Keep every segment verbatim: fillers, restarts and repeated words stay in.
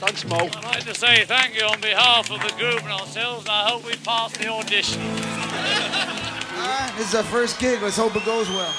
Thanks, Mo. I'd like to say thank you on behalf of the group and ourselves. I hope we pass the audition. Right, this is our first gig. Let's hope it goes well.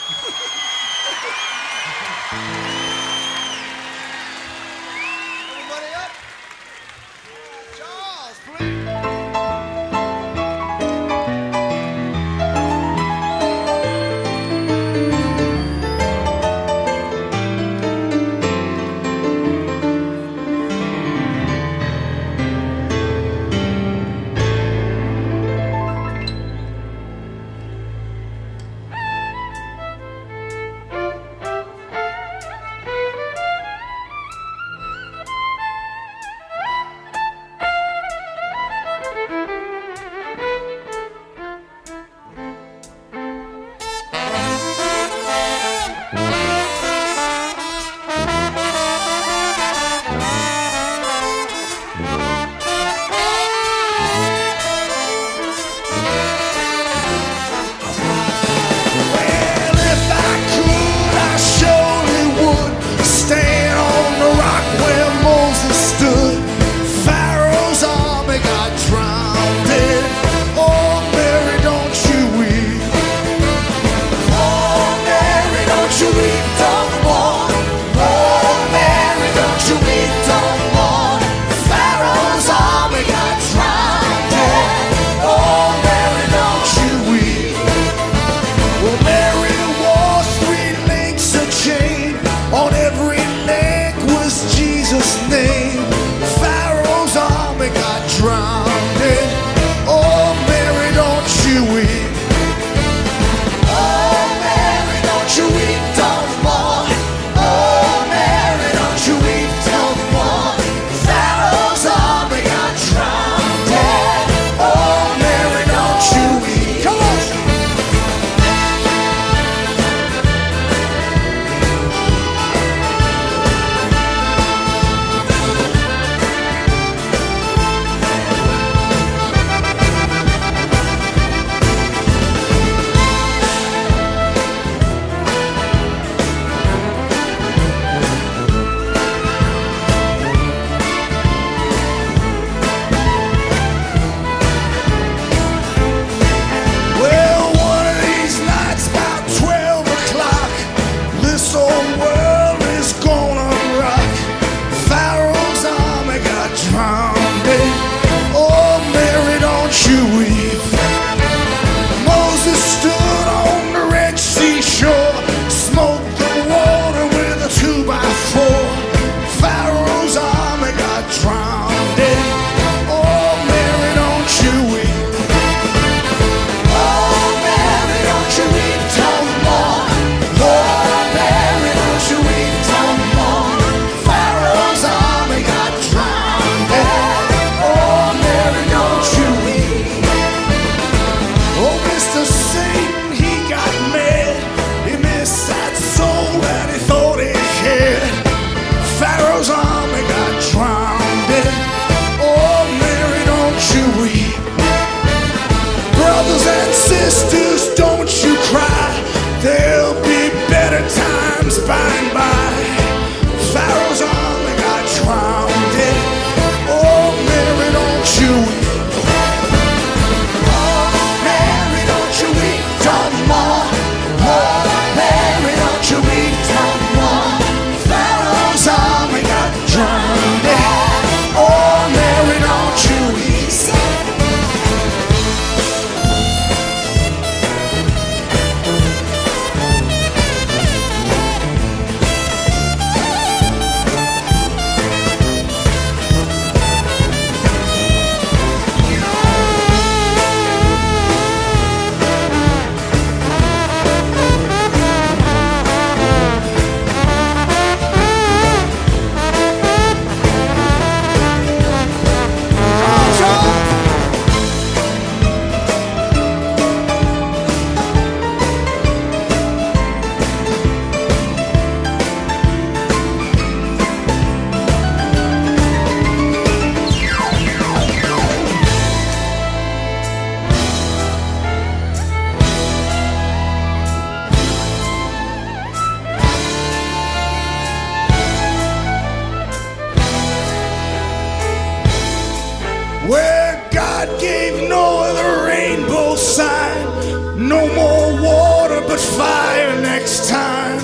fire next time.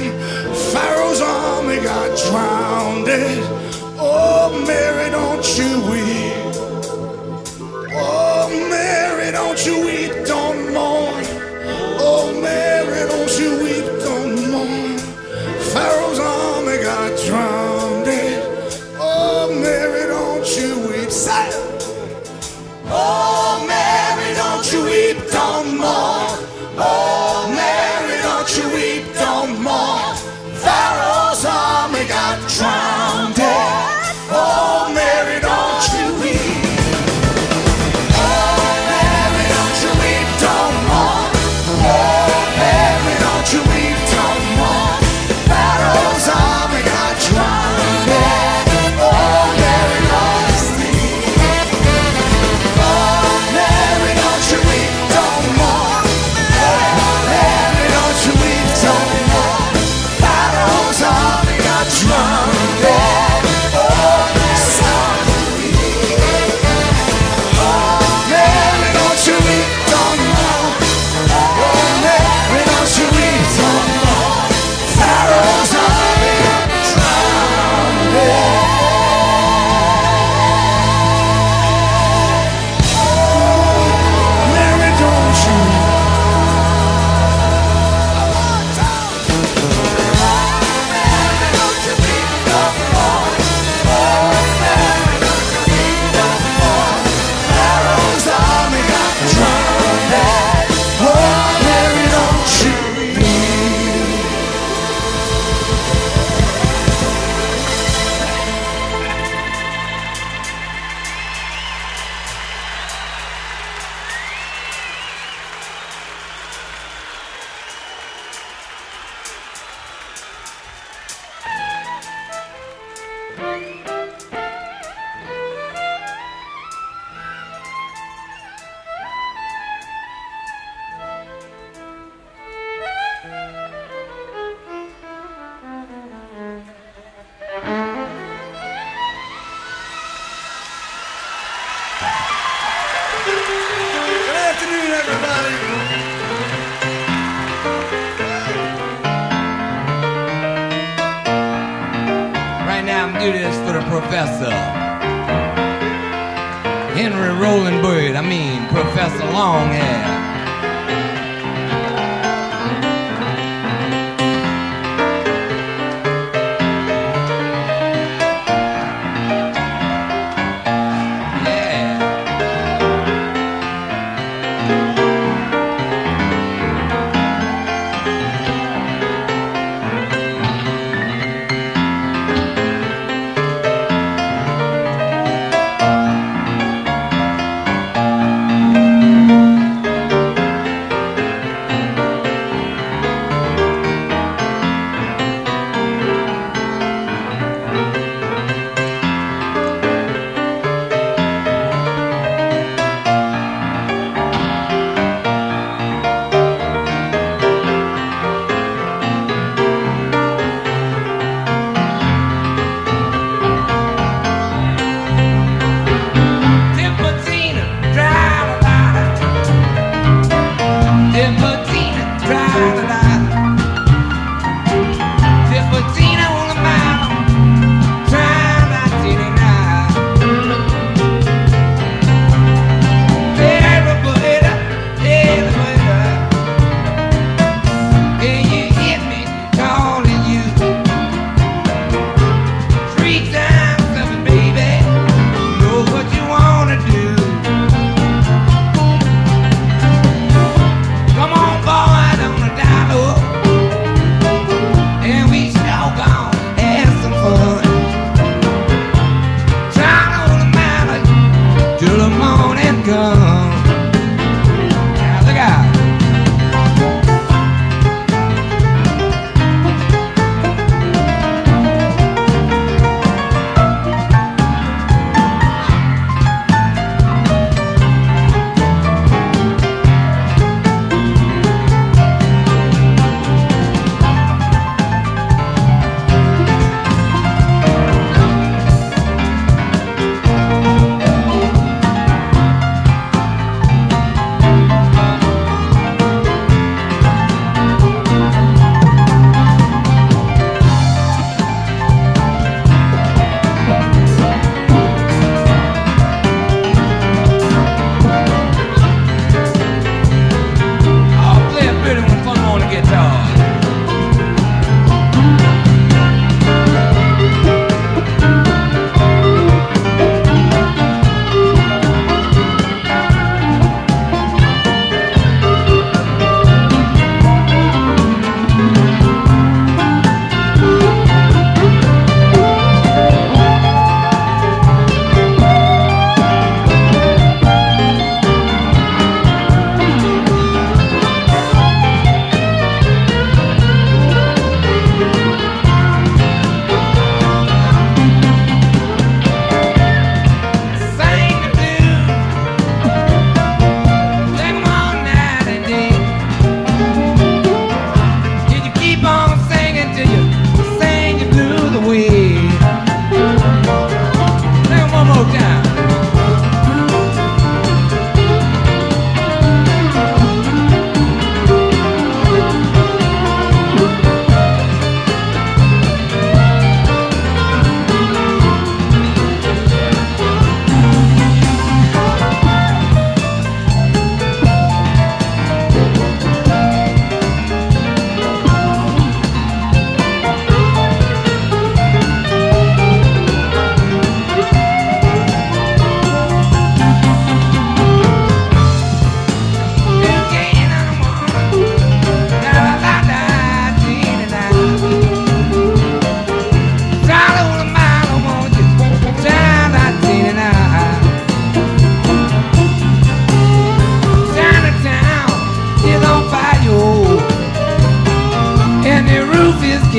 Pharaoh's army got drowned. Oh, Mary, don't you weep. Oh, Mary, don't you weep, don't mourn. Oh, Mary, don't you weep, don't mourn. Pharaoh's army got drowned. Oh, Mary, don't you weep. Oh, Mary, don't you weep, don't mourn. Oh, Mary, don't you weep, don't mourn. Pharaoh's army got drowned. Oh, Mary, don't you weep. Oh, Mary, don't you weep, don't mourn. Oh, Mary, don't you weep, don't mourn. Pharaoh's army got drowned. Oh, Mary, don't weep. Oh, Mary, don't you weep, don't mourn. Oh, Mary, don't you weep, don't mourn. Pharaoh's army got drowned.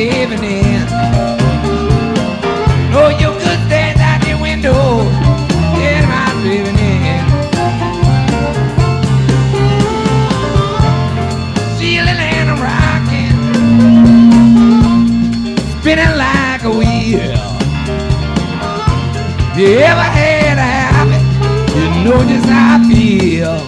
giving in. No, you could stand out your window, get my baby in. Stealing and rocking, spinning like a wheel. You ever had a habit? You know just how I feel. Hey,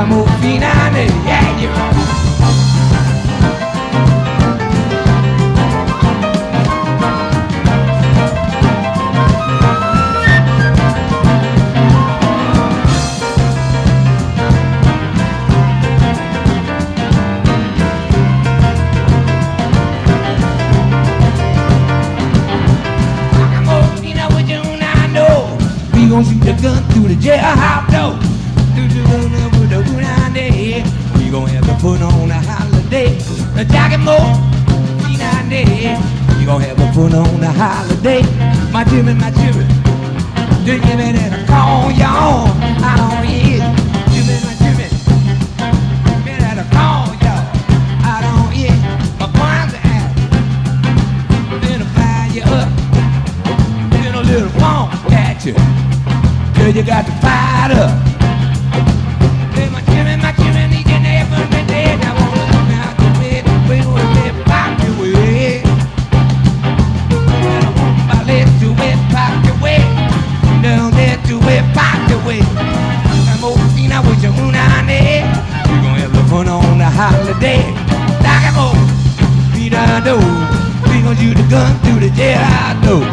siamo finale, yeah, yeah. We're gonna shoot the gun through the jailhouse door. We're gonna have to put on a holiday. The Dinah-Moe Hum. We're gonna have to put on a holiday. My Jimmy, my Jimmy. Just give me that call, y'all. I don't hear. Jimmy, my Jimmy. Give me that call, y'all. I don't hear. My bones are out. I'm gonna fire you up. I'm gonna little warm at you. Girl, you got to fight up. Hey, my Jimmy, my Jimmy, need you there for me dead. I want to come out the bed, wait for it, pop your way. I don't want my lips to it, pop your way. Down there to it, pop your way. I'm Montana with your moon on there. We're gonna have the fun on the holiday. Dinah-Moe, beat our door. We're gonna shoot the gun through the jail door.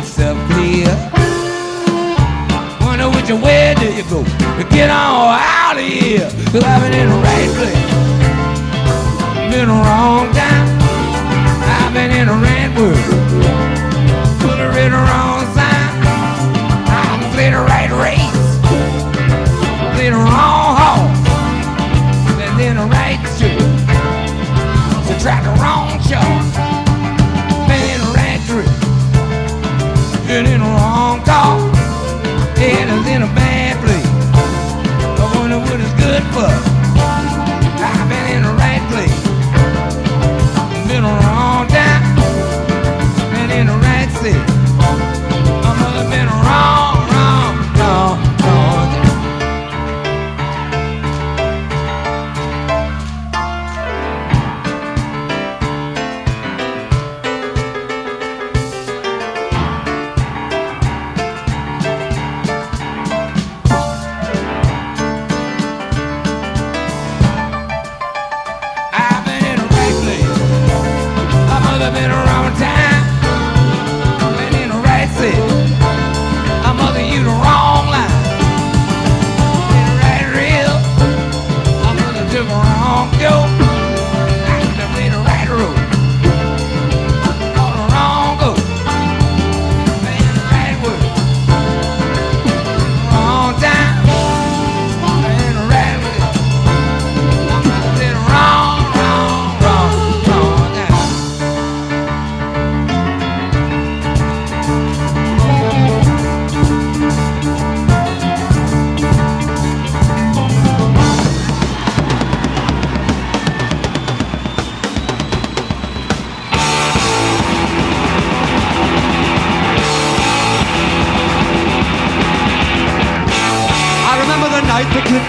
itself clear. Wonder which way do you go to get on out of here? Cause I've been in the right place, been in the wrong time. I've been in the right world, put her in the wrong sign. I'm playing the right race, playing the wrong horse, and then the right shoe. So try the wrong choice. In a wrong call, head is in a bad place. I wonder what it's good for. I've been in the right place, been a wrong time, been in the right city. I must have been wrong, wrong, wrong,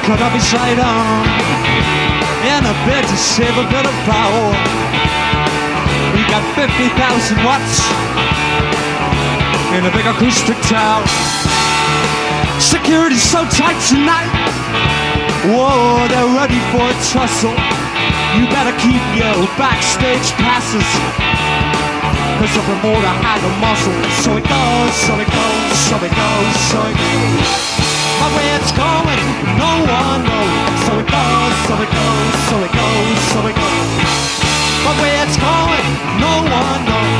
cut off his right arm in a bid to save a bit of power. He got fifty thousand watts in a big acoustic tower. Security's so tight tonight, whoa, they're ready for a tussle. You better keep your backstage passes, cause the promoter had a muscle. So it goes, so it goes, so it goes, so it goes. My way it's going, no one knows. So it goes, so it goes, so it goes, so it goes. My way it's going, no one knows.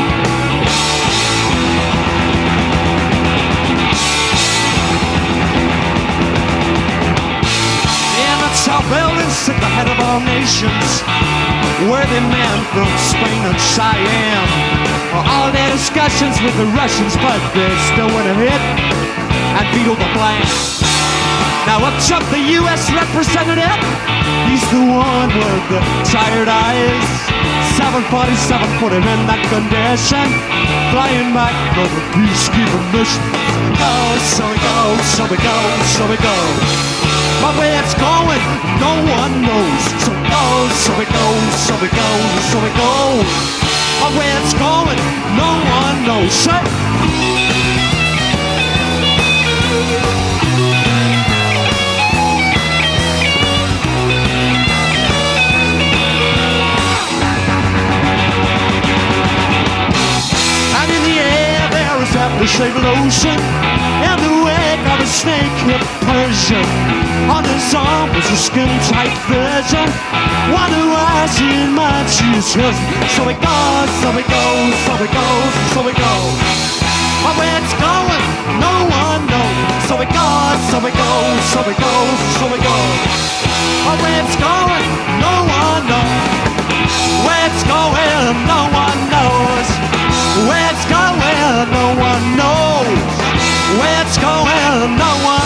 In the top buildings at the head of all nations, worthy men from Spain and Siam. All their discussions with the Russians, but they're still winning it and veto the plan. Now up jumped the U S representative. He's the one with the tired eyes. seven forty-seven put him in that condition, flying back on the peacekeeping mission. Oh, so we go, so we go, so we go. What way it's going, no one knows. So we go, so we go, so we go, so we go. What way it's going, no one knows. So the sable ocean, in the wake of a snake-hip Persian. On his arm was a skin-tight virgin. Wonder why she admires his. So it goes, so it goes, so it goes, so it goes. But where it's going, no one knows. So it goes, so it goes, so it goes, so it goes. But where it's going, no one knows. Where it's going, no one knows. Where it's going, no one knows. Where it's going, no one. No.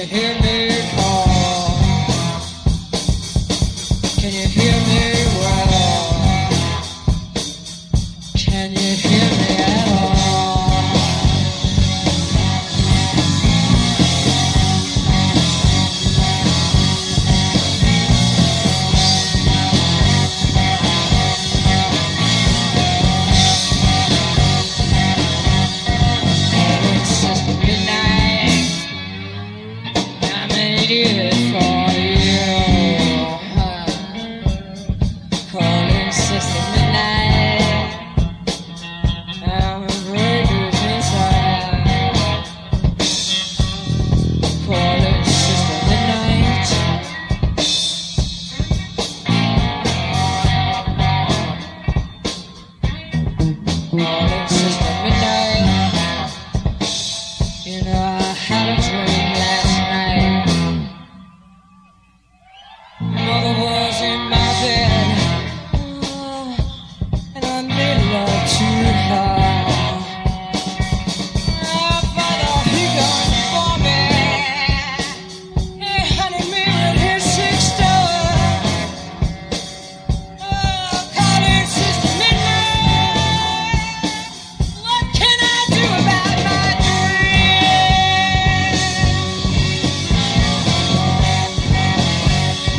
you hear me call? Can you hear me well? Can you hear me at all? Oh, it's Sister Midnight. I made it for you. Huh. Calling Sister Midnight. I'm a breakers inside. Calling Sister Midnight. Calling Sister Midnight. You know I had a dream last night. Mother was in my bed, oh, and I made love to her. Oh, Father, he gone for me. He hunted me with his sister. Oh, calling Sister Midnight. What can I do about my Listen to me, Sister Midnight.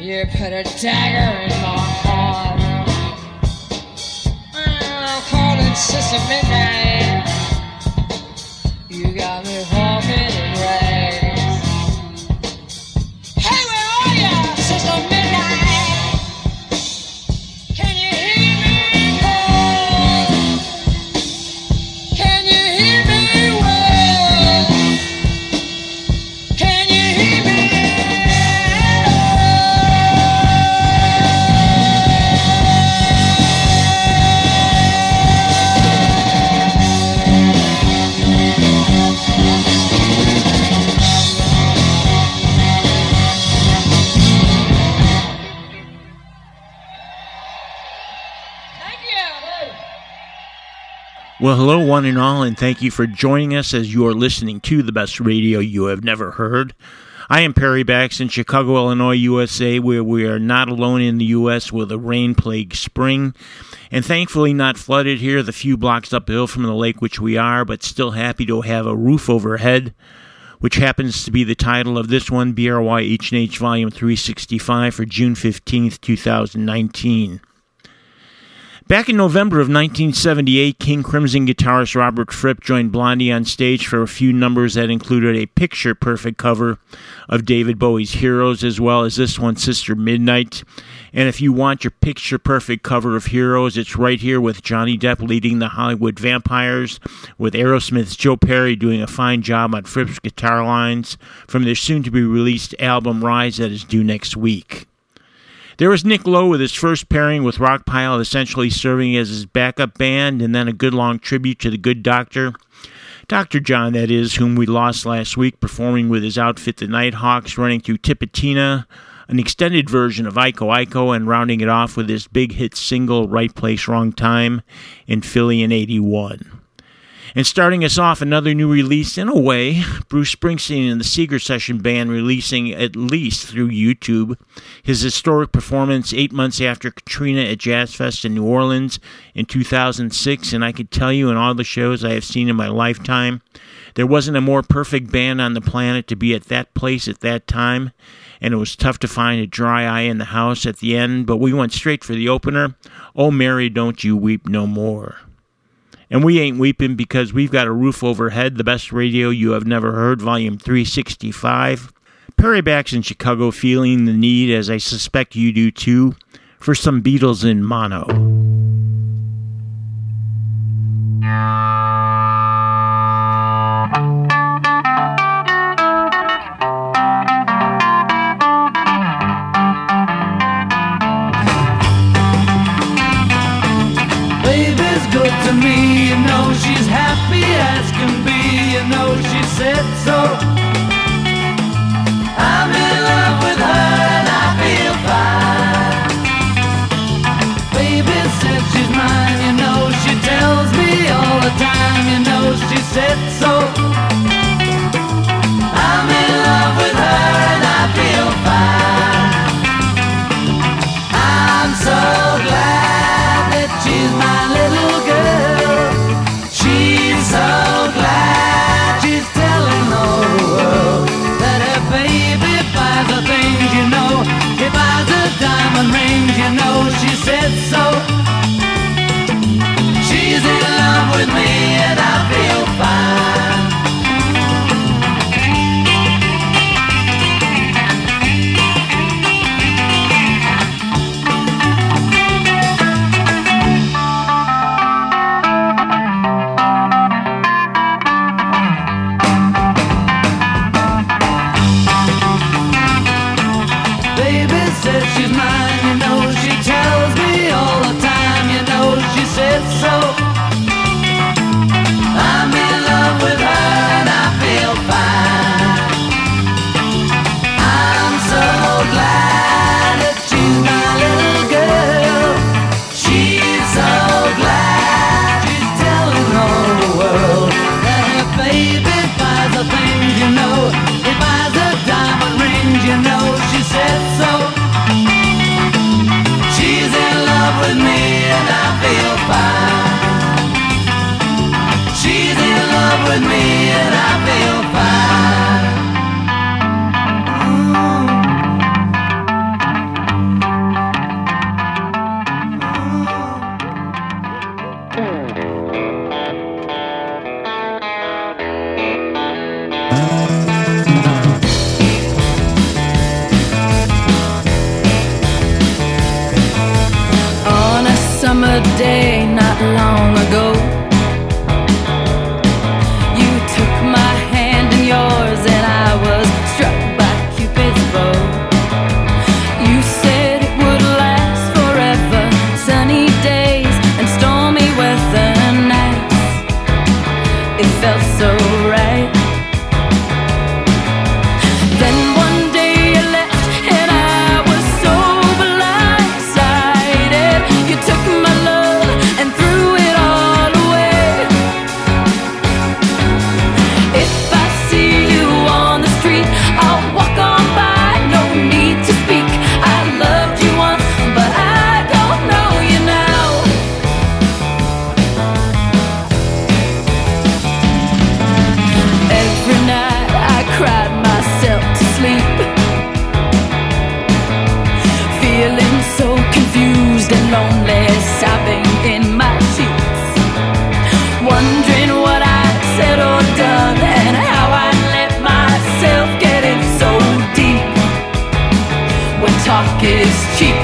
You put a dagger in my heart. I'm calling Sister Midnight. You got me walking in rags. Hey, where are ya, Sister Midnight? Can you hear me call? Can you hear me well? Can you hear me Thank you. Well, hello, one and all, and thank you for joining us as you are listening to the best radio you have never heard. I am Perry Bax in Chicago, Illinois, U S A, where we are not alone in the U S with a rain-plagued spring, and thankfully not flooded here, the few blocks uphill from the lake, which we are, but still happy to have a roof overhead, which happens to be the title of this one, B R Y H and H Volume three sixty-five for June fifteenth, two thousand nineteen. Back in November of nineteen seventy-eight, King Crimson guitarist Robert Fripp joined Blondie on stage for a few numbers that included a picture-perfect cover of David Bowie's Heroes, as well as this one, Sister Midnight. And if you want your picture-perfect cover of Heroes, it's right here with Johnny Depp leading the Hollywood Vampires, with Aerosmith's Joe Perry doing a fine job on Fripp's guitar lines from their soon-to-be-released album Rise that is due next week. There was Nick Lowe with his first pairing with Rockpile, essentially serving as his backup band, and then a good long tribute to the good doctor. Doctor John, that is, whom we lost last week, performing with his outfit the Nighthawks, running through Tipitina, an extended version of Iko-Iko, and rounding it off with his big hit single, Right Place, Wrong Time, in Philly in eighty-one. And starting us off, another new release in a way, Bruce Springsteen and the Seeger Session Band releasing, at least through YouTube, his historic performance eight months after Katrina at Jazz Fest in New Orleans in two thousand six. And I could tell you, in all the shows I have seen in my lifetime, there wasn't a more perfect band on the planet to be at that place at that time. And it was tough to find a dry eye in the house at the end, but we went straight for the opener, Oh Mary, Don't You Weep No More. And we ain't weeping because we've got A Roof Overhead, The Best Radio You Have Never Heard, Volume three sixty-five. Perry Bax in Chicago, feeling the need, as I suspect you do too, for some Beatles in mono. To me, you know she's happy as can be, you know she said so. I'm in love with her and I feel fine. Baby said she's mine, you know she tells me all the time, you know she said so. I'm in love with her and I feel fine. I'm so glad that she's my little girl. So glad she's telling all the world that her baby buys the things, you know. He buys the diamond rings, you know. She said so. She's in love with me and I feel fine. Feeling so confused and lonely, sobbing. when talk is cheap.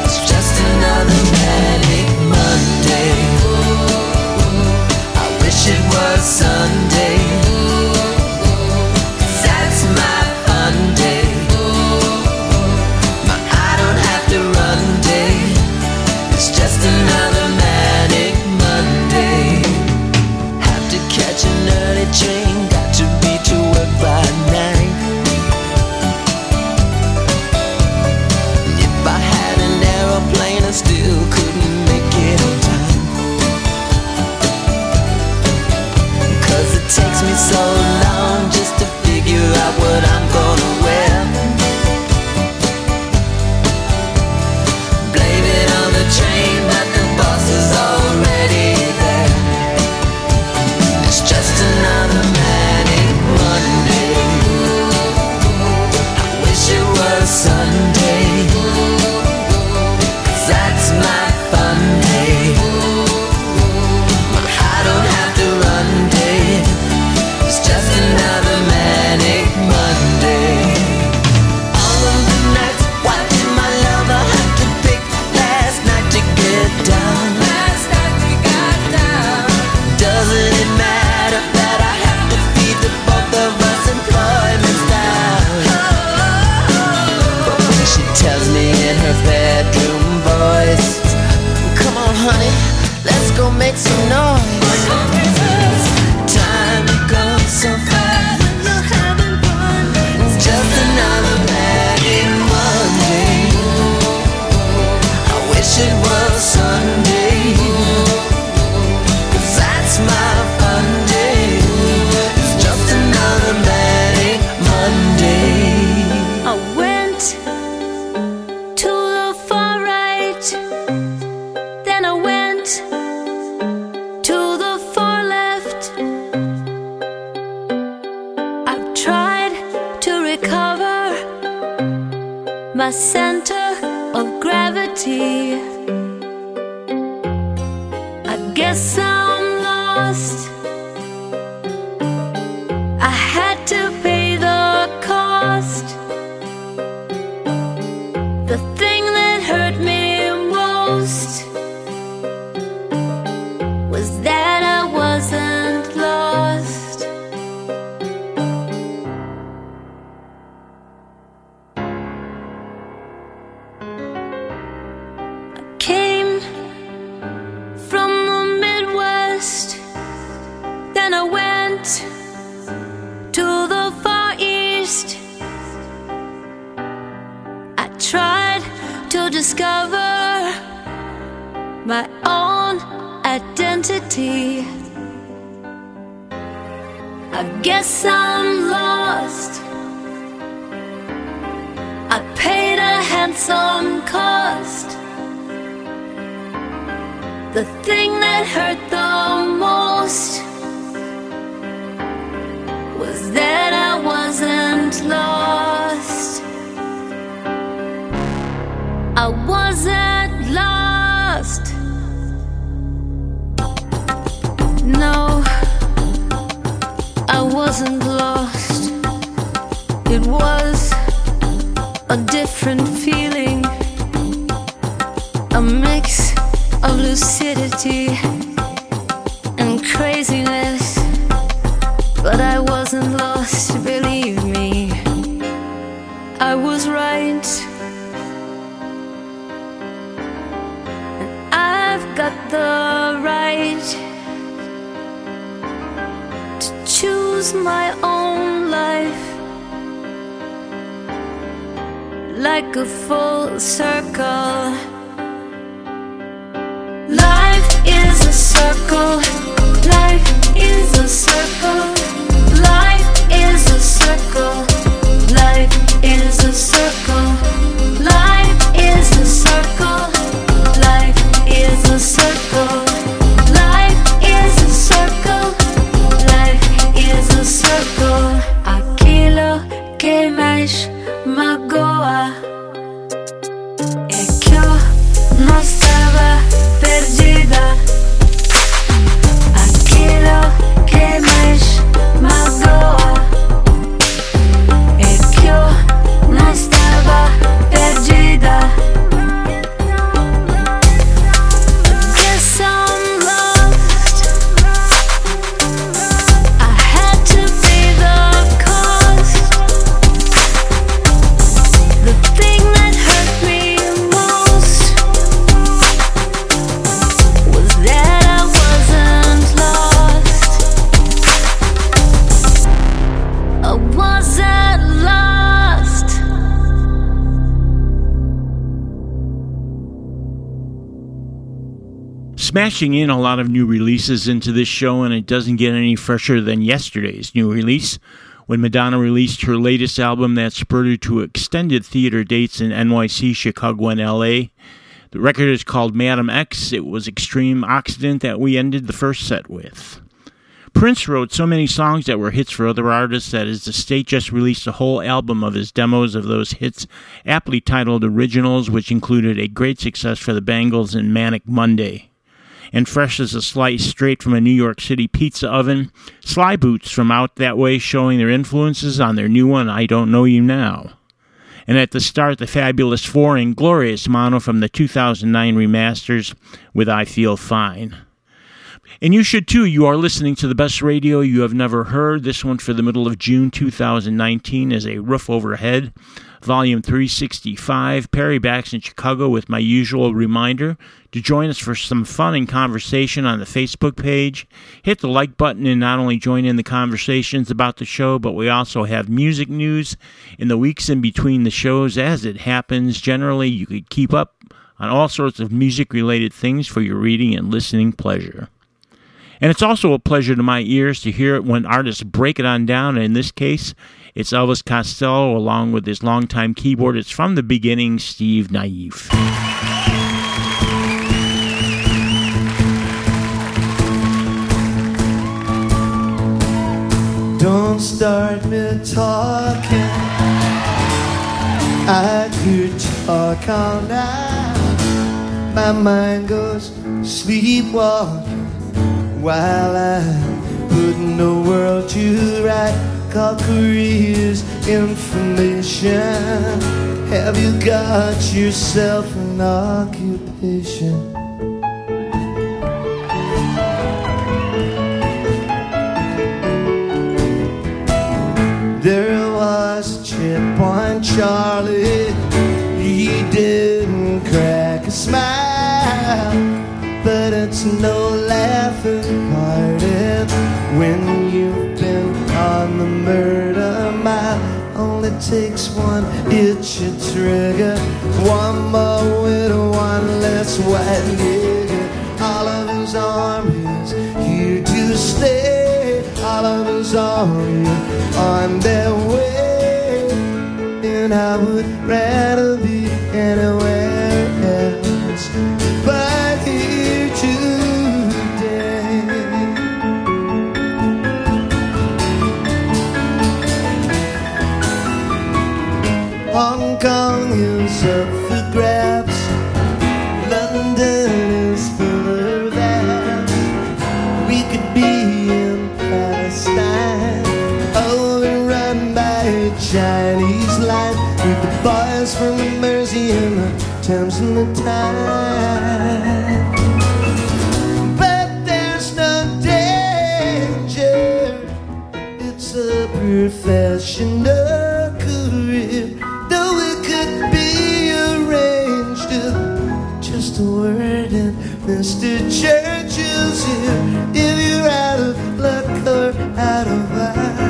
It's just a recover my center of gravity. I guess I'm lost. I had to pay the cost. The thing that hurt me most was that I wasn't lost. I came from the Midwest, then I went to the Far East. I tried to discover my own identity. I guess I'm lost. I paid a handsome cost. The thing that hurt the most was that I wasn't lost. I wasn't lost. No, I wasn't lost. It was a different feeling, a mix of lucidity and craziness. But I wasn't lost, believe me. I was right. And I've got the right to choose my own life, like a full circle. Life is a circle. Life is a circle. Life is a circle. Life is a circle. Life is a circle. Life is a circle. Life is a circle. Life is a circle. Aquilo que mais magoa é que eu não estava perdida. Aquilo que mais magoa. Smashing in a lot of new releases into this show, and it doesn't get any fresher than yesterday's new release, when Madonna released her latest album that spurred her to extended theater dates in N Y C, Chicago, and L A. The record is called Madame X. It was Extreme Occident that we ended the first set with. Prince wrote so many songs that were hits for other artists that his estate just released a whole album of his demos of those hits, aptly titled Originals, which included a great success for the Bangles in Manic Monday. And fresh as a slice straight from a New York City pizza oven, Sly Boots from Out That Way showing their influences on their new one, I Don't Know You Now. And at the start, the Fabulous Four and Glorious Mono from the two thousand nine remasters with I Feel Fine. And you should too. You are listening to The Best Radio You Have Never Heard. This one for the middle of June two thousand nineteen is A Roof Overhead, Volume three sixty-five. Perry Bax in Chicago with my usual reminder to join us for some fun and conversation on the Facebook page. Hit the like button and not only join in the conversations about the show, but we also have music news in the weeks in between the shows as it happens. Generally, you could keep up on all sorts of music-related things for your reading and listening pleasure. And it's also a pleasure to my ears to hear it when artists break it on down. And in this case, it's Elvis Costello along with his longtime keyboardist from the beginning, Steve Nieve. Don't start me talking. I could talk all night. My mind goes sleepwalking while I'm putting the world to right. Call careers, information. Have you got yourself an occupation? There was a chip on Charlie. He didn't crack a smile, but it's no laughing party when you've been on the murder mile. Only takes one itch a trigger, one more widow, one less white nigger. Oliver's Army is here to stay. Oliver's Army on their way, and I would rather be anywhere else but here today. Hong Kong is up for grabs, London is full of that. We could be overrun by a Chinese line with the boys from the Mersey and the Thames and the Tyne. But there's no danger. It's a professional career, though it could be arranged. Just a word in Mister Churchill's ear. If you're out of luck or out of luck,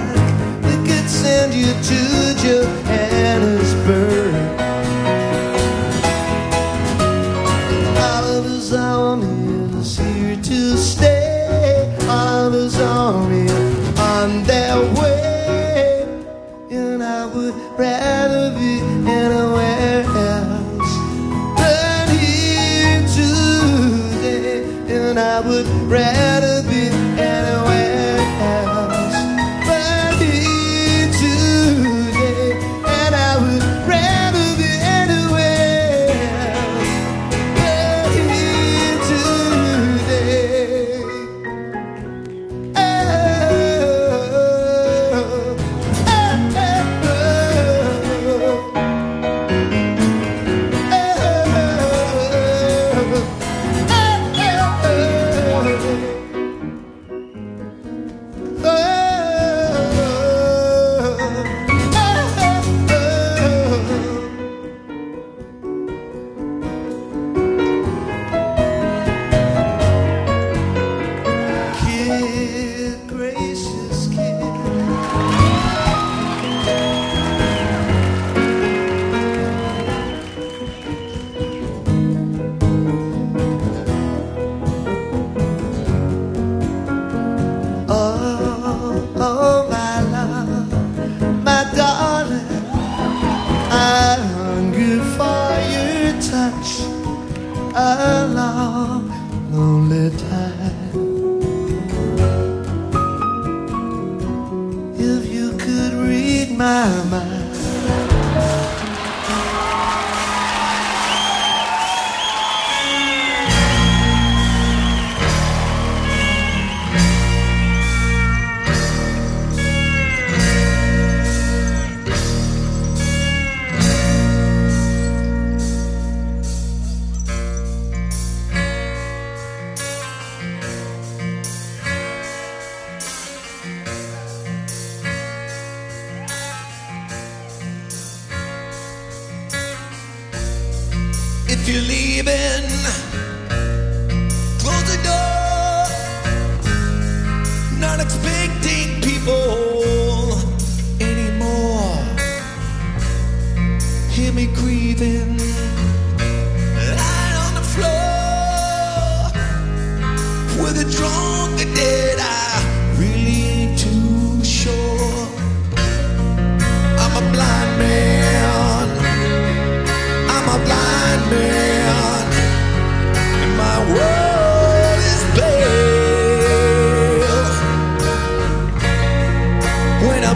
we could send you to Johannesburg. Oliver's Army is here to stay. Oliver's Army on their way, and I would rather be anywhere else than here today, and I would rather.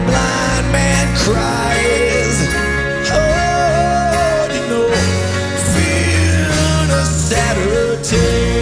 blind man cries. Oh, you know, feeling a sadder tale.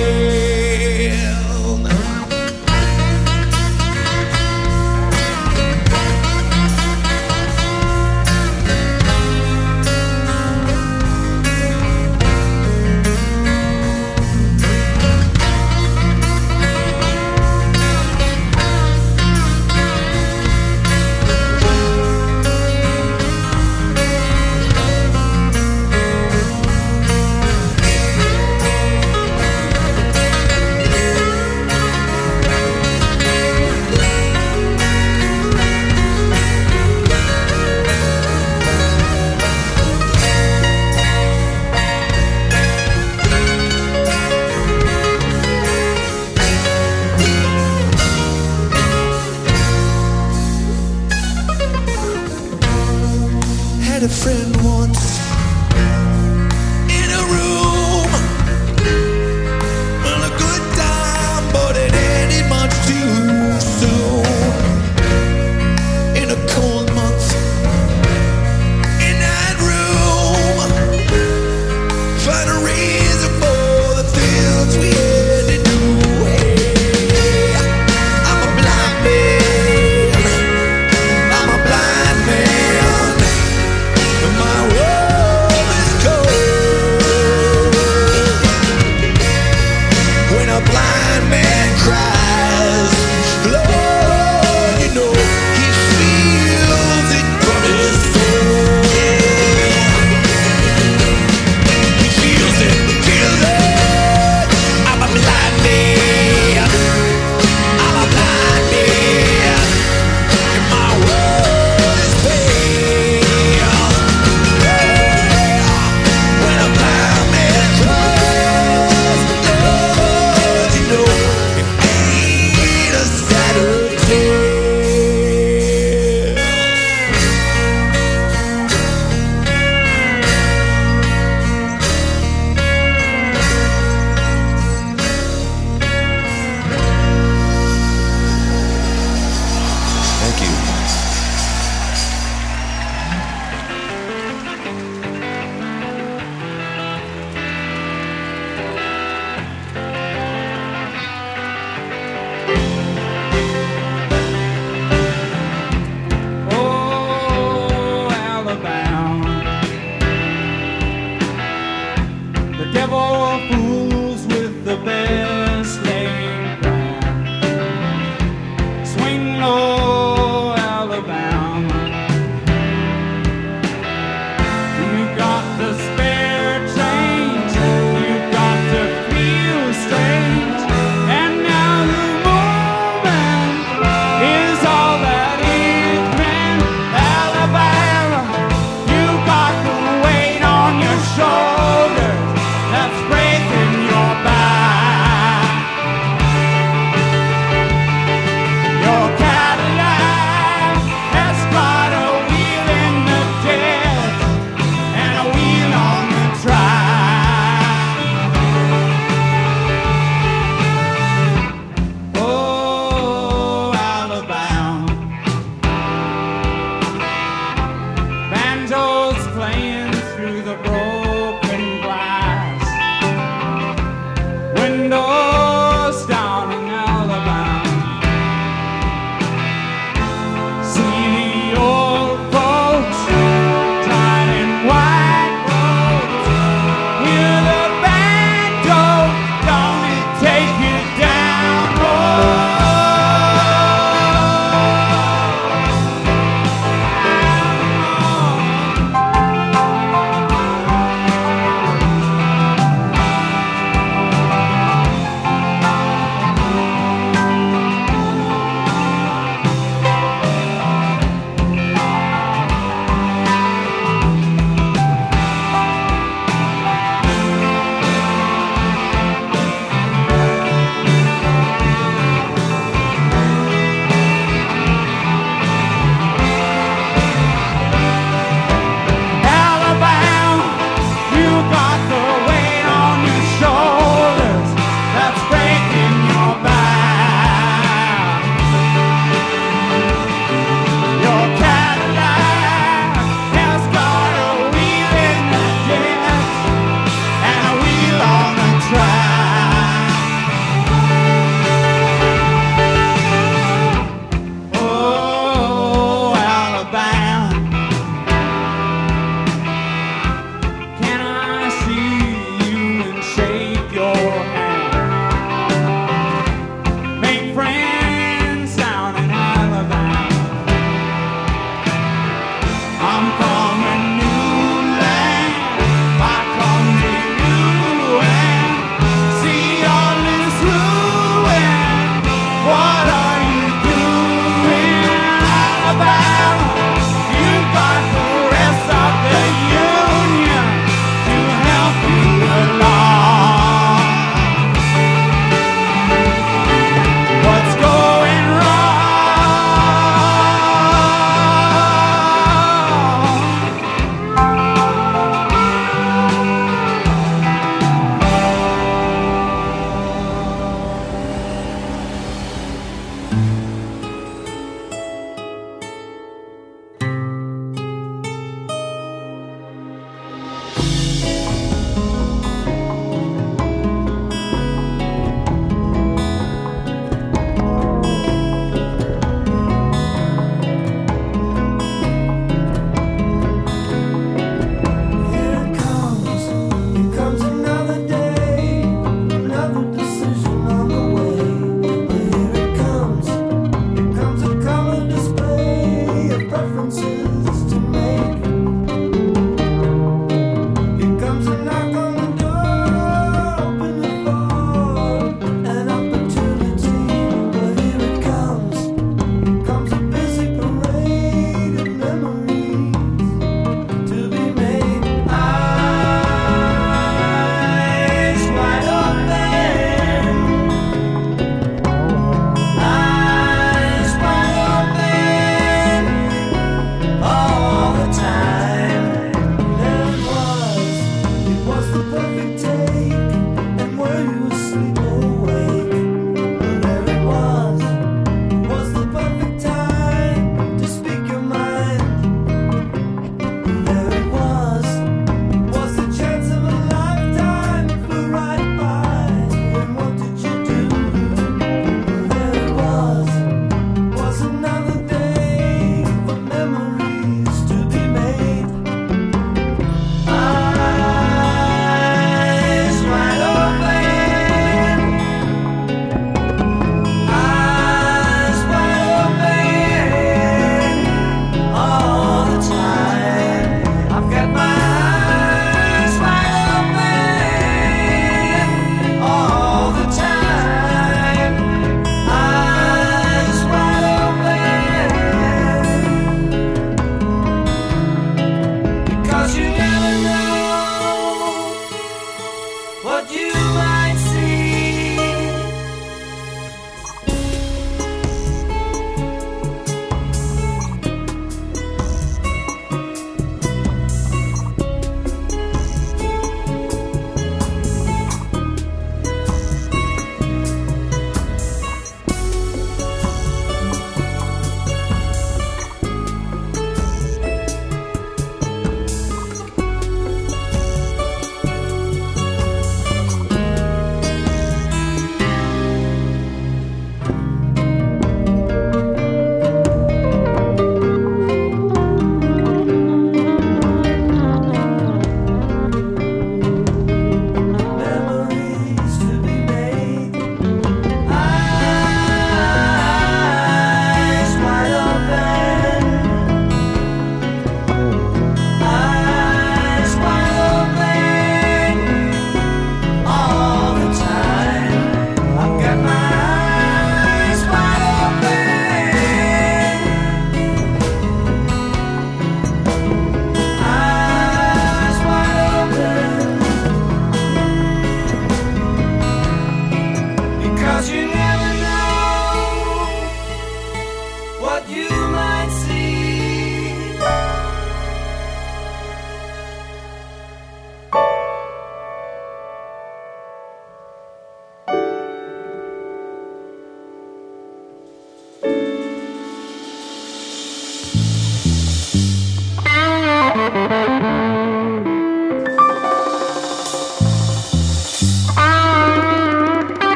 A friend once in a room, well, a good time, but it ended much too soon. In a cold month, in that room, find a reason for the things we had to do. Hey, I'm a blind man, I'm a blind man. My world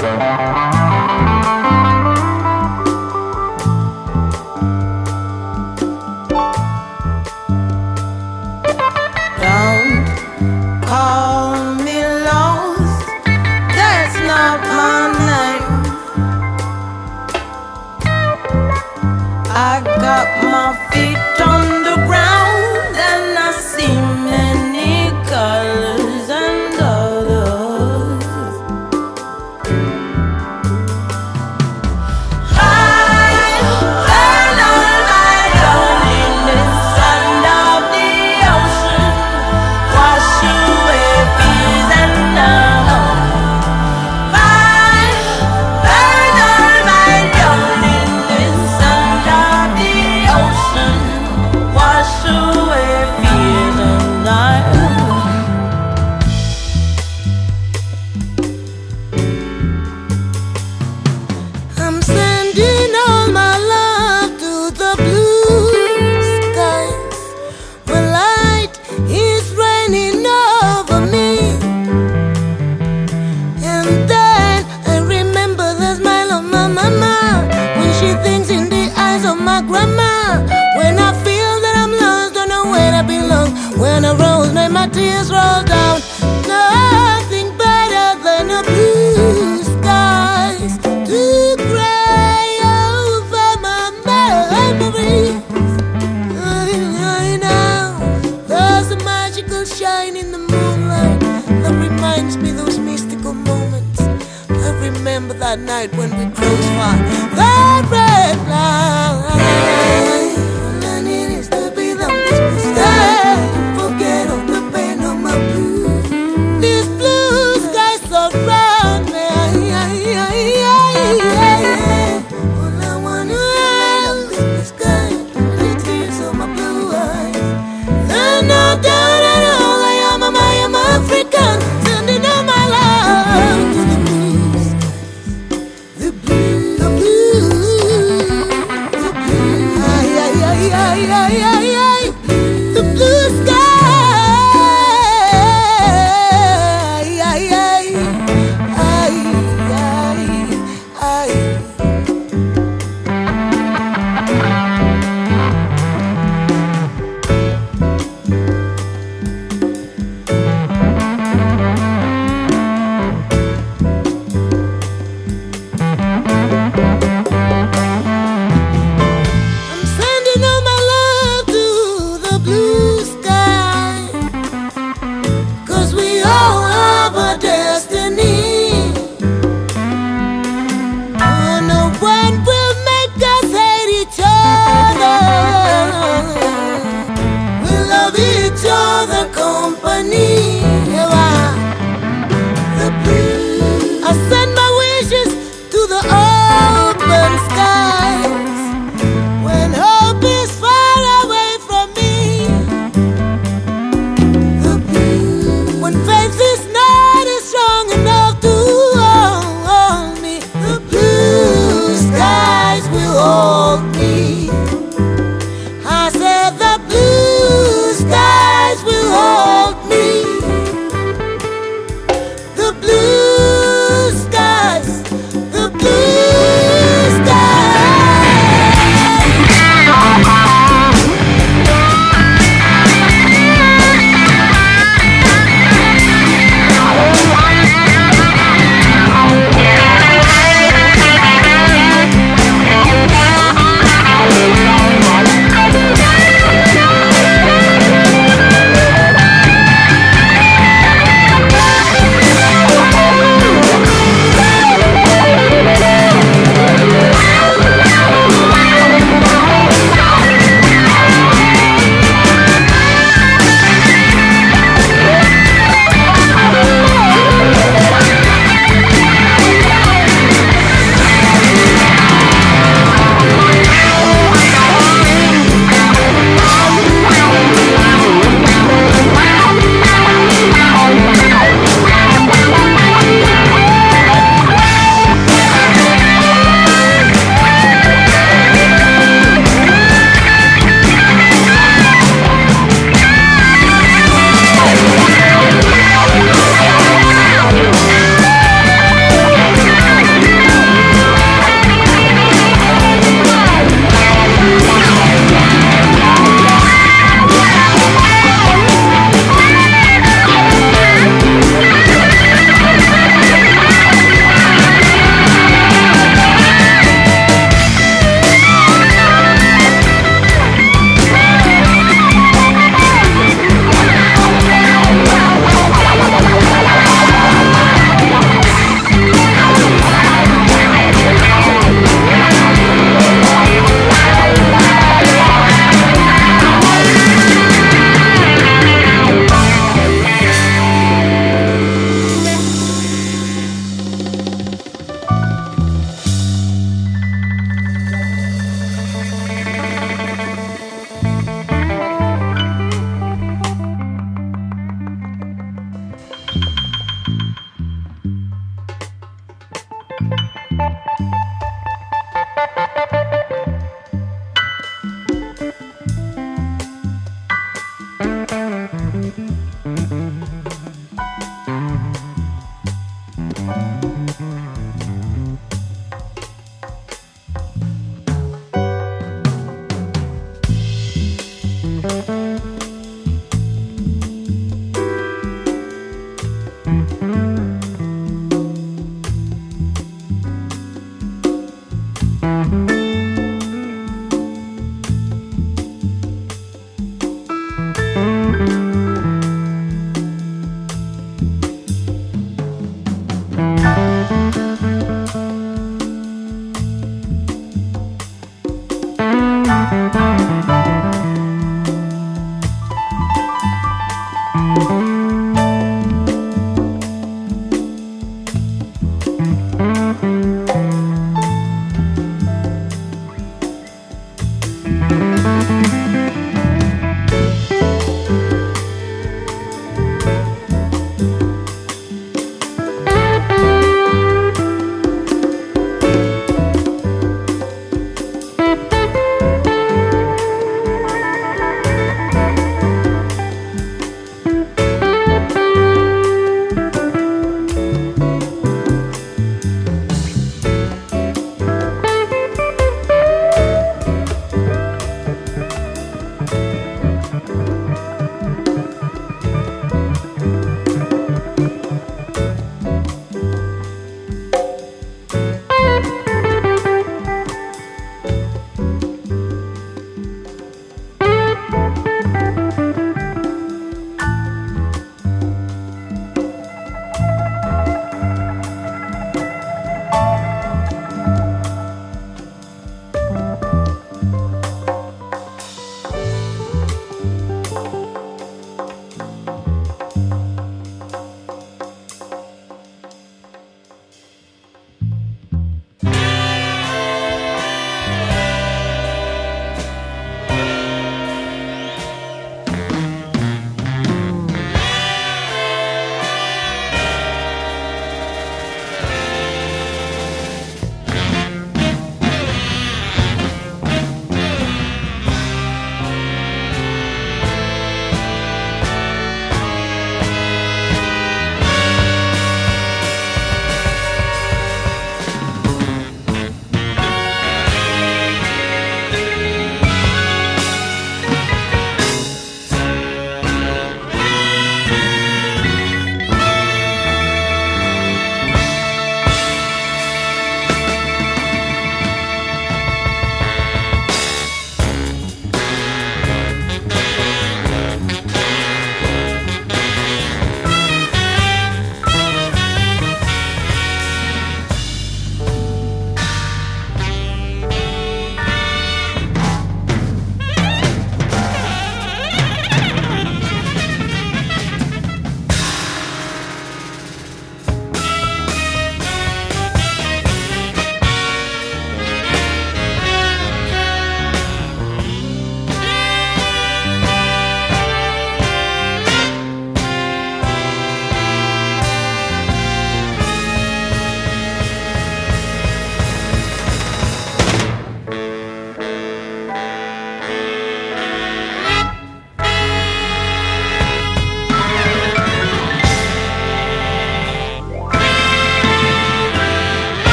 Bye. When I feel that I'm lost, don't know where I belong. When I rose, made my tears roll down. Nothing better than a blue skies to cry over my memories. I know there's a magical shine in the moonlight that reminds me those mystical moments. I remember that night when we crossed fire. That red light.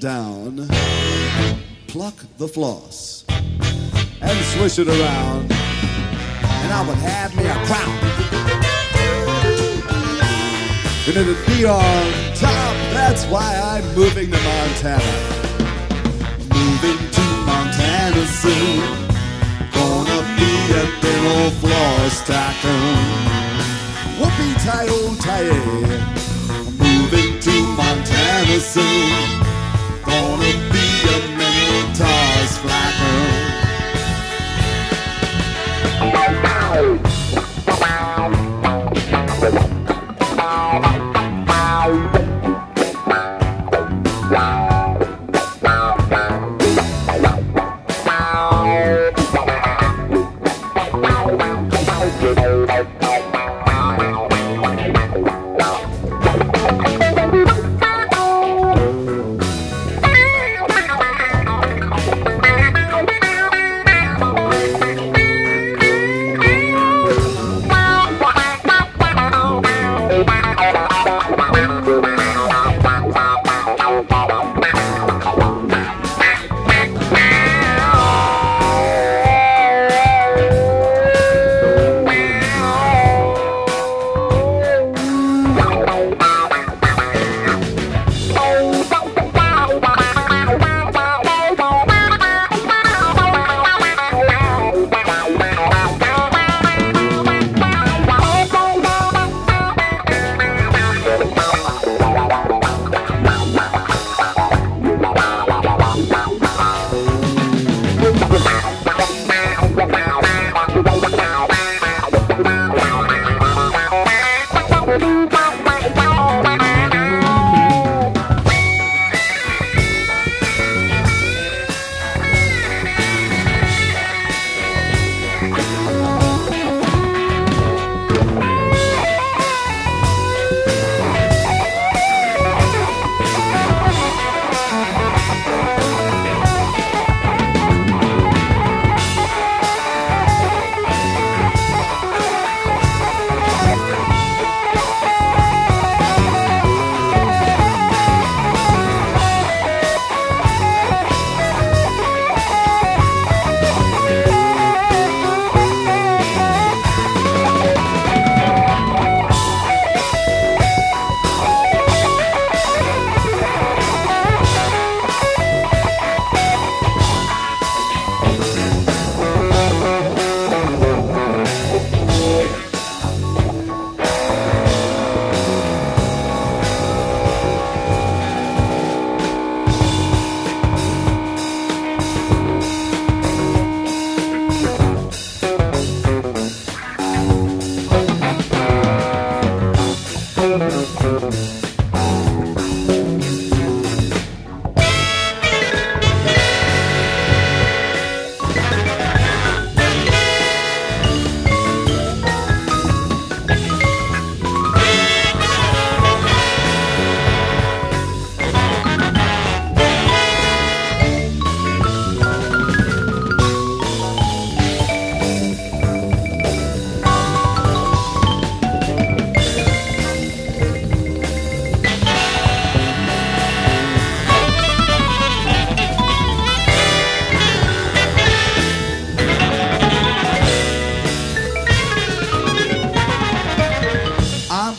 Down, pluck the floss, and swish it around, and I would have me a crown, and it'd be on top. That's why I'm moving to Montana, moving to Montana soon, gonna be a big old floss tycoon, whoopee-tie-oh-tie-ay, moving to Montana soon.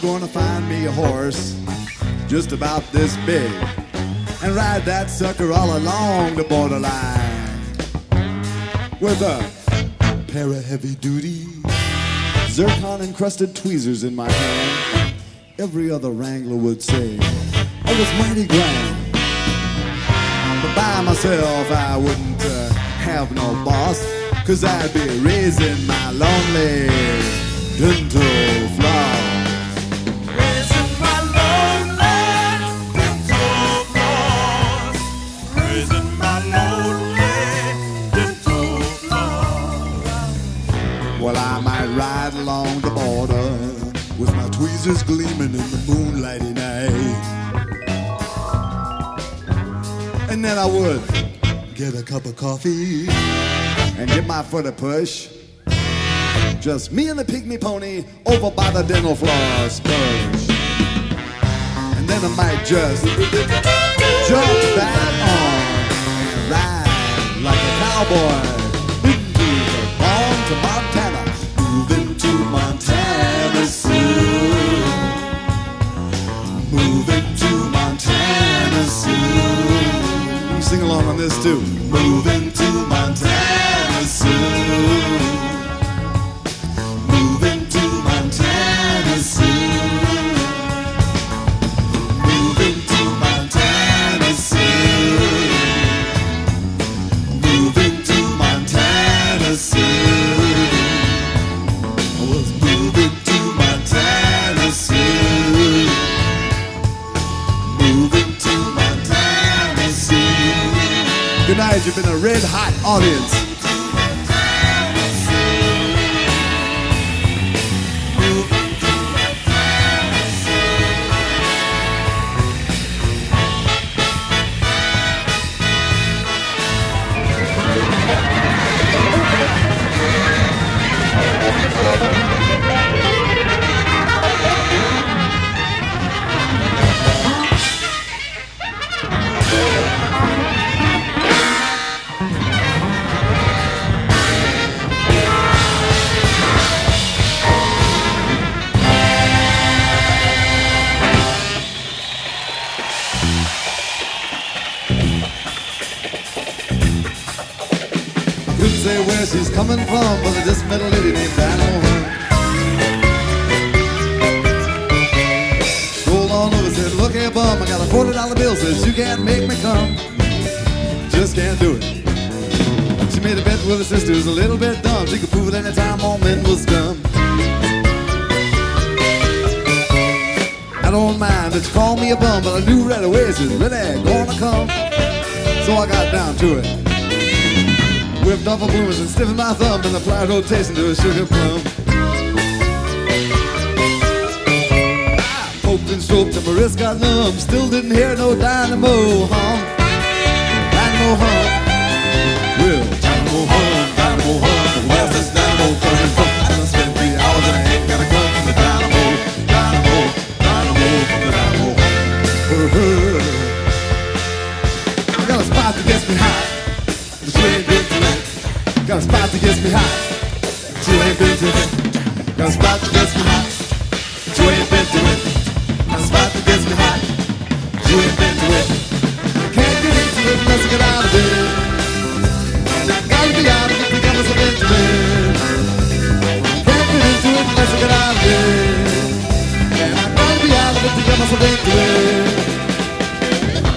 gonna find me a horse just about this big and ride that sucker all along the borderline with a pair of heavy-duty zircon-encrusted tweezers in my hand. Every other wrangler would say I was mighty grand, but by myself I wouldn't uh, have no boss, 'cause I'd be raising my lonely dental floss. Well, I might ride along the border with my tweezers gleaming in the moonlighty night, and then I would get a cup of coffee and give my foot a push. Just me and the pygmy pony over by the dental floss bush, and then I might just jump back on and ride like a cowboy to Montana, moving to Montana soon, moving to Montana soon. Sing along on this too. Moving to Montana soon, moving to Montana soon, moving to Montana soon, moving to Montana soon. Tonight you've been a red hot audience. She's coming from, but I just met a lady named Dinah-Moe Hum. Rolled on over, said, look here, bum, I got a forty dollar bill, says, you can't make me come. Just can't do it. She made a bet with her sister who's a little bit dumb. She could prove it any time all men was dumb. I don't mind that you call me a bum, but I knew right away, she's really gonna come. So I got down to it. Whipped off her bloomers and stiffened my thumb and applied rotation to a sugar plum. I poked and stroked and my wrist got numb. Still didn't hear no Dinah-Moe Hum. Dinah-Moe Hum. Well, Dinah-Moe Hum, Dinah-Moe Hum. Where's this Dinah-Moe coming from? I done spent three hours and I ain't got a gun from the Dinah-Moe. Dinah-Moe, Dinah-Moe, from the Dinah-Moe Hum. I got a spot that gets me hot. She ain't been tonight. Got a spot that gets me hot. She ain't been tonight. Got a spot that gets me hot. She ain't been tonight. Got a spot that gets me hot. She ain't been tonight. Can't get into it unless I get out of it. And I gotta be out of it to get myself into it. Can't get into it unless I get out of it. And I gotta be out of it to get myself into it.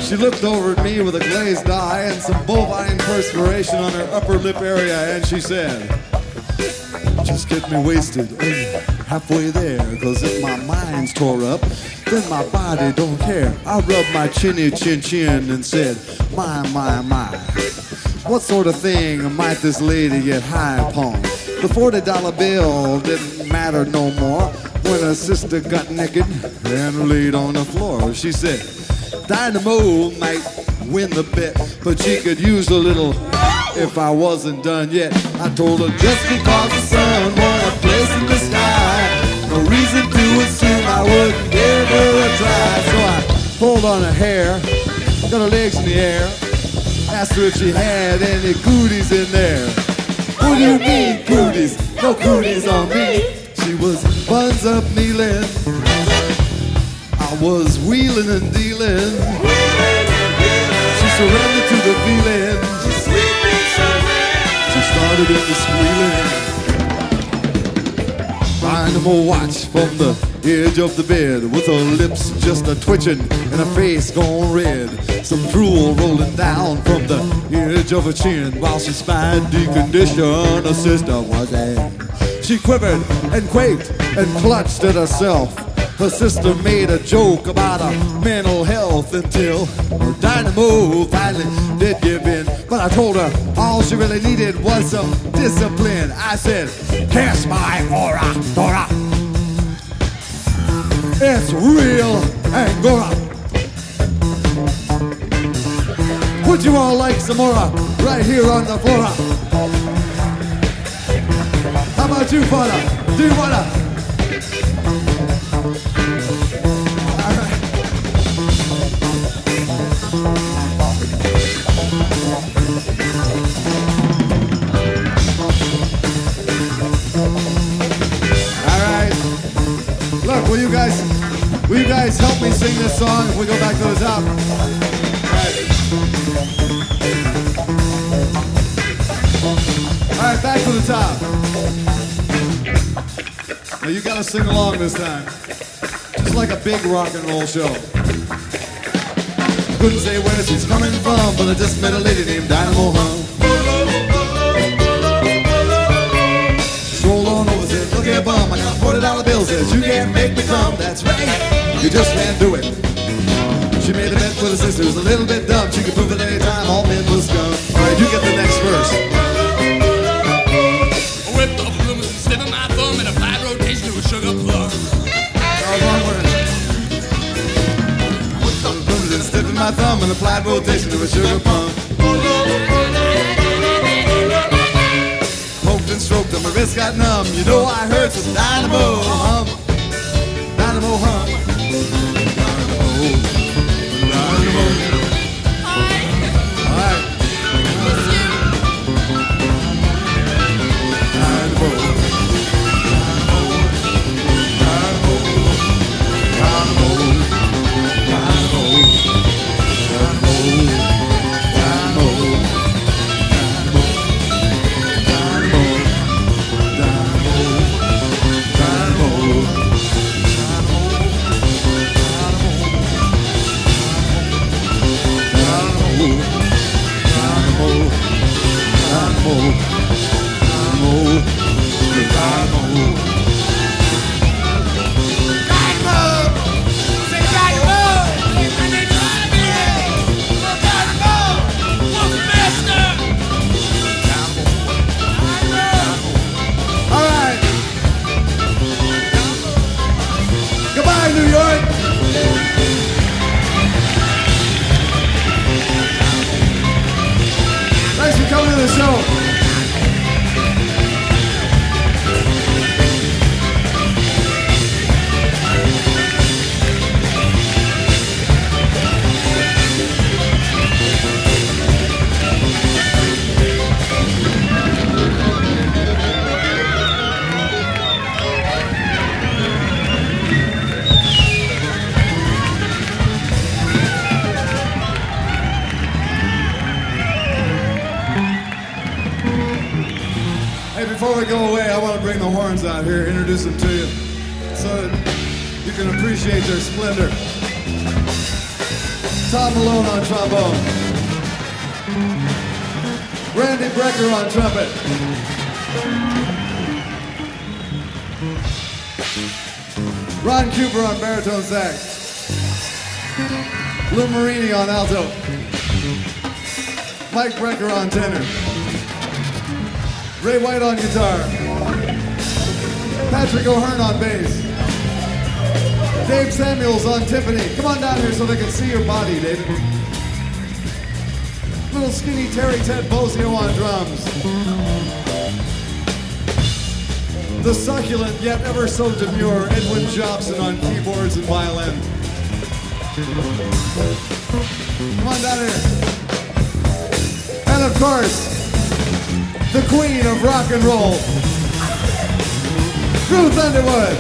She looked over at me with a glazed eye and some bovine perspiration on her upper lip area, and she said, just get me wasted and halfway there, 'cause if my mind's tore up, then my body don't care. I rubbed my chinny chin chin and said, my, my, my, what sort of thing might this lady get high upon? The forty dollar bill didn't matter no more when her sister got naked and laid on the floor. She said, Dinah-Moe might win the bet, but she could use a little if I wasn't done yet. I told her just because the sun was a place in the sky, no reason to assume I would give her a try. So I pulled on her hair, got her legs in the air, asked her if she had any cooties in there. What do you mean cooties? No cooties on me. She was buns up kneeling. I was wheeling and dealing. Wheeling and dealing. She surrendered to the feeling. She sleeping surrendered. She started in the squealing. Dinah-Moe watched from the edge of the bed with her lips just a twitching and her face gone red. Some drool rolling down from the edge of her chin while she spied deconditioned her sister was in. She quivered and quaked and clutched at herself. Her sister made a joke about her mental health until her Dinah-Moe finally did give in. But I told her all she really needed was some discipline. I said, "Cast my aura, Dora. It's real Angora. Would you all like some more right here on the floor? How about you, father? Do you wanna?" Will you guys, will you guys help me sing this song if we go back to the top? Alright, All right, back to the top. Now you gotta sing along this time. Just like a big rock and roll show. Couldn't say where she's coming from, but I just met a lady named Dinah-Moe Hum. Strolled on over, said, "Look at bum, I got forty dollar bills that you can't make me come." That's right, you just can't do it. She made a bet with her sister, was a little bit dumb. She could prove it any time, all men was scum. Alright, you get the next verse. I whipped off bloomers and snipped my thumb and applied rotation to a sugar plum. Oh, wrong word. I whipped off bloomers and snipped my thumb and applied rotation to a sugar plum. And stroked and my wrist got numb. You know I heard some Dinah-Moe Hum. Dinah-Moe Hum. Dinah-Moe. Dinah-Moe. Alright. Dinah-Moe. Dinah-Moe. Dinah-Moe. Dinah-Moe. On alto, Mike Brecker on tenor, Ray White on guitar, Patrick O'Hearn on bass, Dave Samuels on timpani. Come on down here so they can see your body, David. Little skinny Terry Ted Bozio on drums, the succulent yet ever so demure Edwin Jobson on keyboards and violin. Come on down here. And of course, the queen of rock and roll, Ruth Underwood.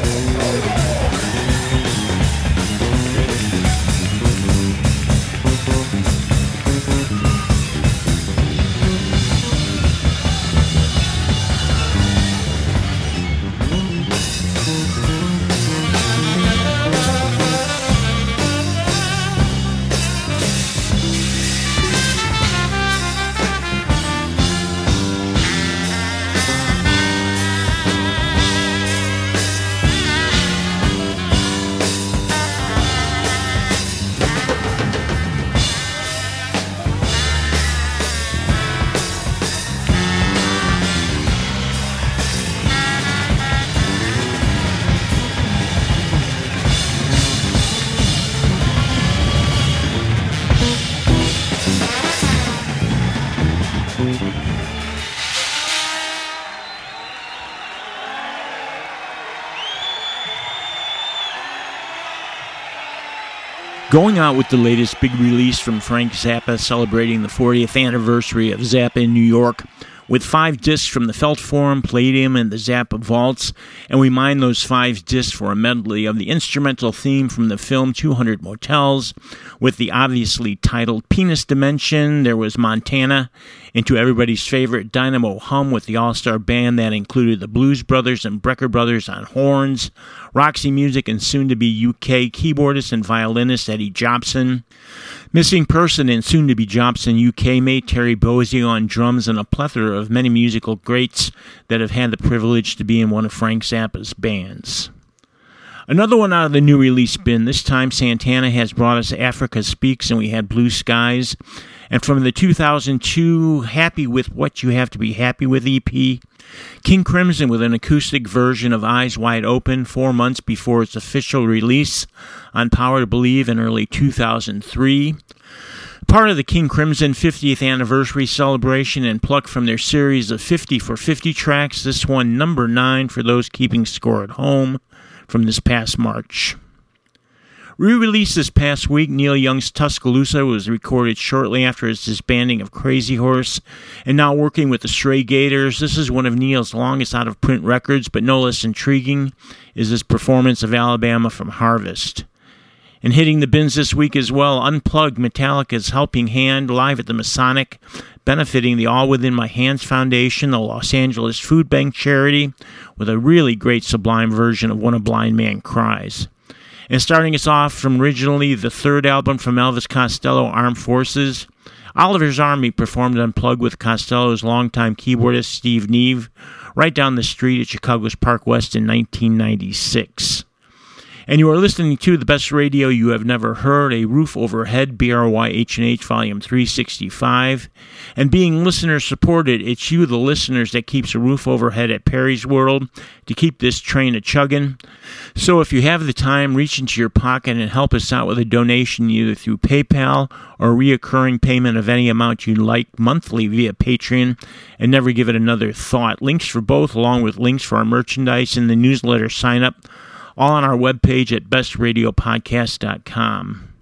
Going out with the latest big release from Frank Zappa, celebrating the fortieth anniversary of Zappa in New York, with five discs from the Felt Forum, Palladium, and the Zappa Vaults, and we mine those five discs for a medley of the instrumental theme from the film two hundred Motels, with the obviously titled Penis Dimension. There was Montana, and to everybody's favorite, Dinah-Moe Hum, with the all-star band that included the Blues Brothers and Brecker Brothers on horns, Roxy Music and soon-to-be U K keyboardist and violinist Eddie Jobson, missing person and soon-to-be Jobson U K mate Terry Bozzio on drums, and a plethora of many musical greats that have had the privilege to be in one of Frank Zappa's bands. Another one out of the new release bin. This time Santana has brought us Africa Speaks, and we had Blue Skies. And from the two thousand two Happy With What You Have to Be Happy With E P, King Crimson with an acoustic version of Eyes Wide Open, four months before its official release on Power to Believe in early two thousand three. Part of the King Crimson fiftieth anniversary celebration, and plucked from their series of fifty for fifty tracks, this one number nine for those keeping score at home, from this past March. Re-released this past week, Neil Young's Tuscaloosa was recorded shortly after his disbanding of Crazy Horse, and now working with the Stray Gators. This is one of Neil's longest out-of-print records, but no less intriguing is his performance of Alabama from Harvest. And hitting the bins this week as well, Unplugged, Metallica's Helping Hand, live at the Masonic, benefiting the All Within My Hands Foundation, the Los Angeles Food Bank charity, with a really great sublime version of When a Blind Man Cries. And starting us off from originally the third album from Elvis Costello, Armed Forces, Oliver's Army performed Unplugged with Costello's longtime keyboardist Steve Nieve, right down the street at Chicago's Park West in nineteen ninety-six. And you are listening to The Best Radio You Have Never Heard, A Roof Overhead, B R Y H and H, Volume three sixty-five. And being listener-supported, it's you, the listeners, that keeps a roof overhead at Perry's World to keep this train a-chugging. So if you have the time, reach into your pocket and help us out with a donation either through PayPal or reoccurring payment of any amount you like monthly via Patreon, and never give it another thought. Links for both, along with links for our merchandise and the newsletter sign-up, all on our webpage at best radio podcast dot com.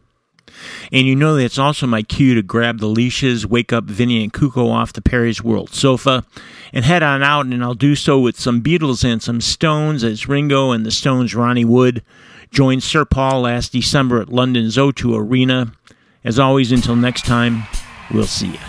And you know that's also my cue to grab the leashes, wake up Vinny and Kuko off the Perry's World sofa, and head on out, and I'll do so with some Beatles and some Stones, as Ringo and the Stones' Ronnie Wood joined Sir Paul last December at London's O two Arena. As always, until next time, we'll see ya.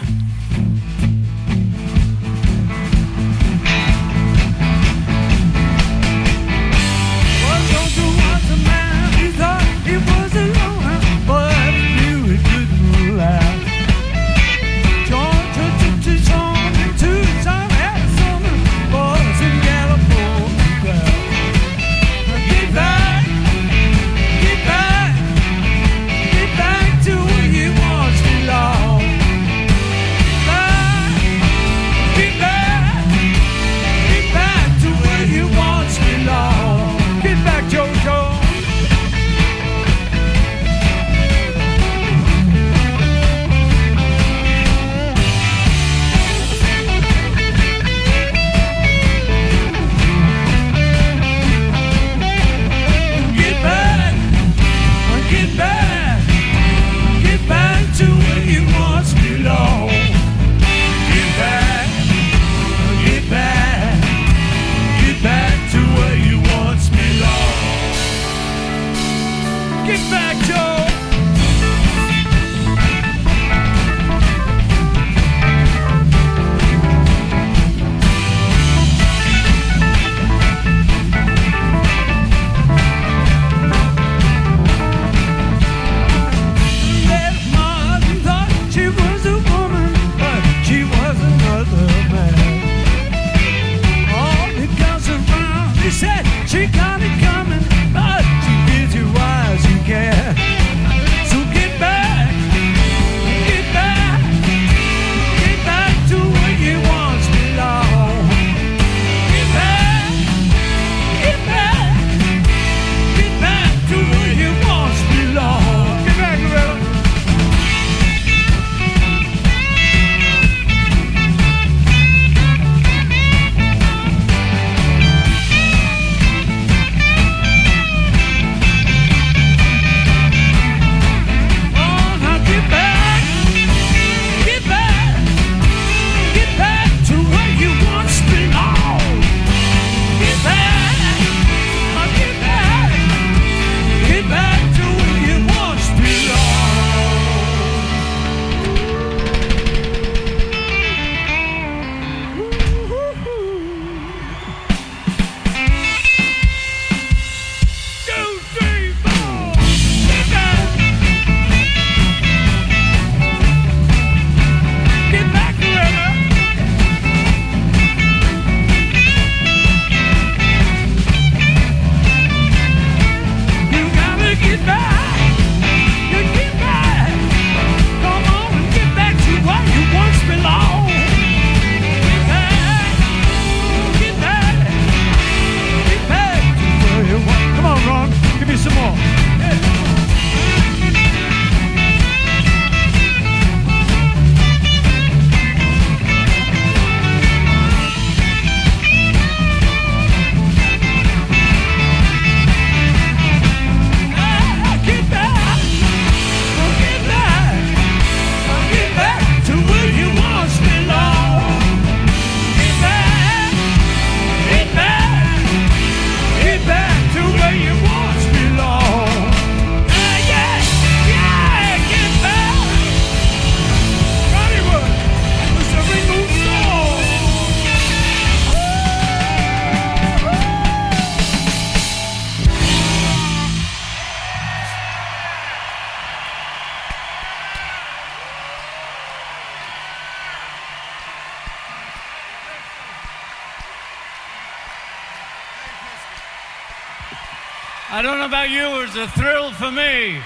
I don't know about you, it was a thrill for me.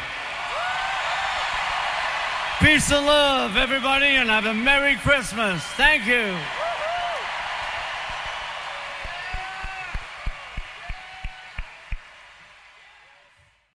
Peace and love, everybody, and have a Merry Christmas. Thank you.